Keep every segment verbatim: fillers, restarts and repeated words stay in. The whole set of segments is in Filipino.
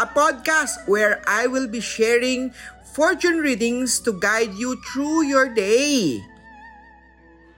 a podcast where I will be sharing fortune readings to guide you through your day.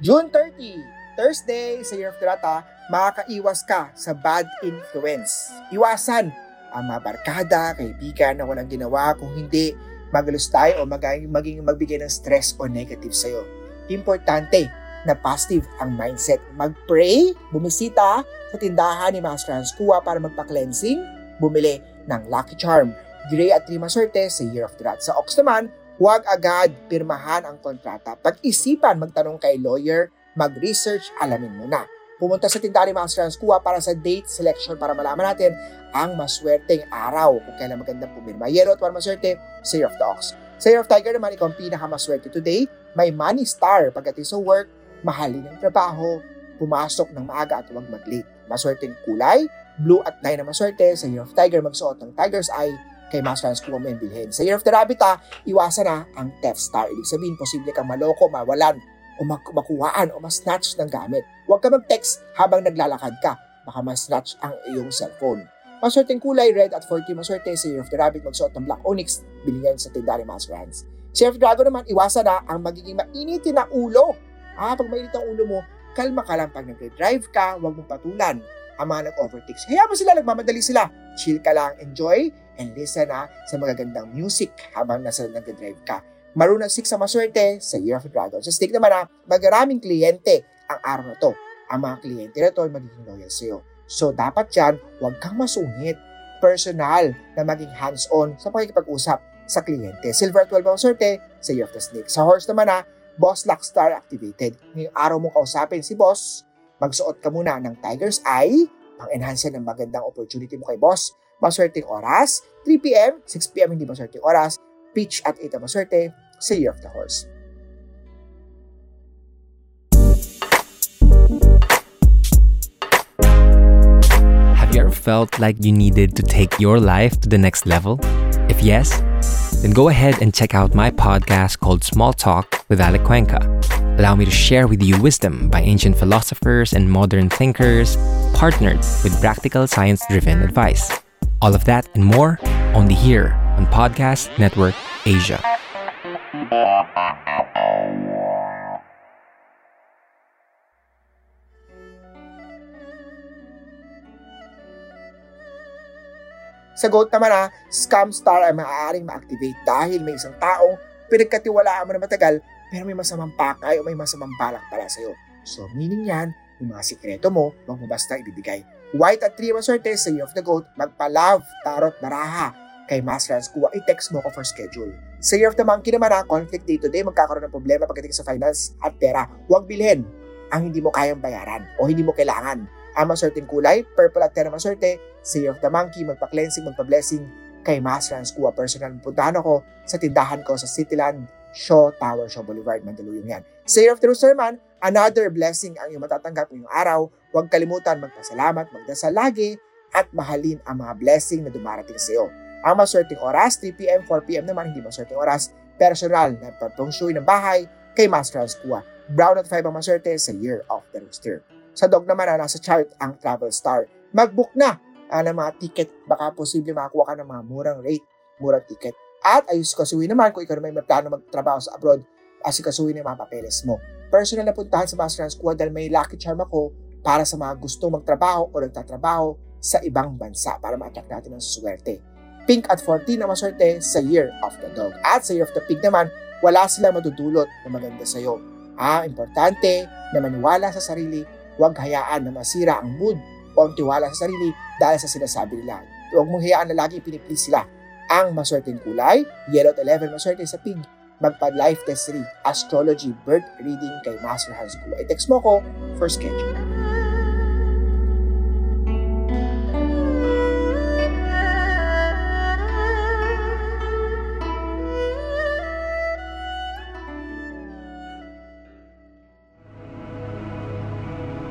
June thirtieth, Thursday sa Year of the Rata, makakaiwas ka sa bad influence. Iwasan ang mga barkada, kaibigan na walang ginawa kung hindi magalos tayo o maging, maging magbigay ng stress o negative sa'yo. Importante na positive ang mindset. Mag-pray, bumisita sa tindahan ni Master Hanz Cua para magpa-cleansing, bumili ng Lucky Charm. Gray at Rima Sorte sa Year of the Rat. Sa Ox naman, huwag agad pirmahan ang kontrata. Pag-isipan, magtanong kay lawyer, mag-research, alamin mo na. Pumunta sa tindahan ni Master Hanz Cua para sa date selection para malaman natin ang maswerteng araw kung kailan magandang pumirma. Yero at Juan Maswerte sa Year of the Ox. Sa Year of Tiger naman, ikaw ang pinakamaswerte today. May money star pagdating sa work, mahalin ang trabaho, pumasok ng maaga at huwag mag-late. Maswerteng kulay, blue at nine na maswerte. Sa Year of Tiger, magsuot ng Tiger's Eye kay Master Hanz Cua mo yung bilhin. Sa Year of the Rabbit, ha, iwasan na ang theft star. Ibig sabihin, posible kang maloko, mawalan, o makuhaan, o masnatch ng gamit. Huwag ka mag-text habang naglalakad ka. Baka masnatch ang iyong cellphone. Maswerteng kulay, red at forty maswerte. Sa Year of the Rabbit, magsuot ng Black Onyx. Bilhin sa tindahan ni Master Hanz. Sa Year of the Dragon naman, iwasan na ang magiging mainitin na ulo. Ah, pag mainit ang ulo mo, kalma ka lang. Pag nag-drive ka, huwag mong patulan ang mga nag-overtake. Hayaan mo sila, nagmamadali sila. Chill ka lang, enjoy, and listen na sa magagandang music habang nasa nag-drive ka. Maroon ng six sa maswerte sa Year of the Dragon. Sa stick naman na, magaraming kliyente ang araw na to. Ang mga kliyente na to ay magiging loyal sa'yo. So, dapat yan, huwag kang masungit. Personal na maging hands-on sa pakikipag-usap sa kliyente. Silver twelve ang maswerte sa Year of the Snake. Sa horse naman na, Boss Luck Star activated. Ngayong araw mong kausapin si Boss, magsuot ka muna ng Tiger's Eye pang enhance ng magandang opportunity mo kay Boss. Maswerteng oras, three p.m., six p.m. hindi maswerteng oras, pitch at eight ang maswerte sa Year of the Horse. Have you ever felt like you needed to take your life to the next level? If yes, then go ahead and check out my podcast called Small Talk with Alec Cuenca. Allow me to share with you wisdom by ancient philosophers and modern thinkers, partnered with practical science-driven advice. All of that and more, only here on Podcast Network Asia. Sa goat naman ha, scam star ay maaaring ma-activate dahil may isang taong pinagkatiwalaan mo na matagal pero may masamang pakay o may masamang balak pala sa'yo. So, meaning yan, yung mga sikreto mo, huwag mo basta ibibigay. White at three maswerte sa Year of the Goat, magpa-love, tarot, baraha kay Master Hanz Cua. I-text mo ko for schedule. Sa Year of the Monkey naman ha, conflict day to day, magkakaroon ng problema pagdating sa finance at pera. Huwag bilhin ang hindi mo kayang bayaran o hindi mo kailangan. Ang maswerteng kulay, purple at ten na maswerte. Sa Year of the Monkey, magpa-cleansing, magpa-blessing kay Master Hanz Cua. Personal, puntahan ako sa tindahan ko sa Cityland, Shaw Tower, Shaw Boulevard, Mandaluyong yan. Sa Year of the Rooster man, another blessing ang iyong matatanggap ngayong araw. Huwag kalimutan magpasalamat, magdasal lagi, at mahalin ang mga blessing na dumarating sa iyo. Ang maswerteng oras, three p.m., four p.m. naman, hindi maswerteng oras. Personal, na pagpungsuy ng bahay kay Master Hanz Cua. Brown at five ang maswerte sa Year of the Rooster. Sa dog naman na nasa chart ang travel star. Mag-book na uh, ng mga ticket. Baka posible makakuha ka ng mga murang rate, murang ticket. At ayos kasuhin naman kung ikaw naman may plano magtrabaho sa abroad, asikasuhin yung mga papeles mo. Personal na puntahan sa Master Hanz Cua dahil may lucky charm ako para sa mga gustong magtrabaho o nagtatrabaho sa ibang bansa para ma-attract natin ang swerte. Pink at fourteen na maswerte sa Year of the Dog. At sa Year of the Pig naman, wala silang matudulot na maganda sa'yo. Ah, importante na maniwala sa sarili. Huwag hayaan na masira ang mood o ang tiwala sa sarili dahil sa sinasabi nila. Huwag mong hayaan na lagi piniplis sila. Ang maswerteng kulay, yellow at eleven maswerte sa pig, magpa-life test three, astrology, birth reading kay Master Hanz Cua. I-text mo ko for schedule.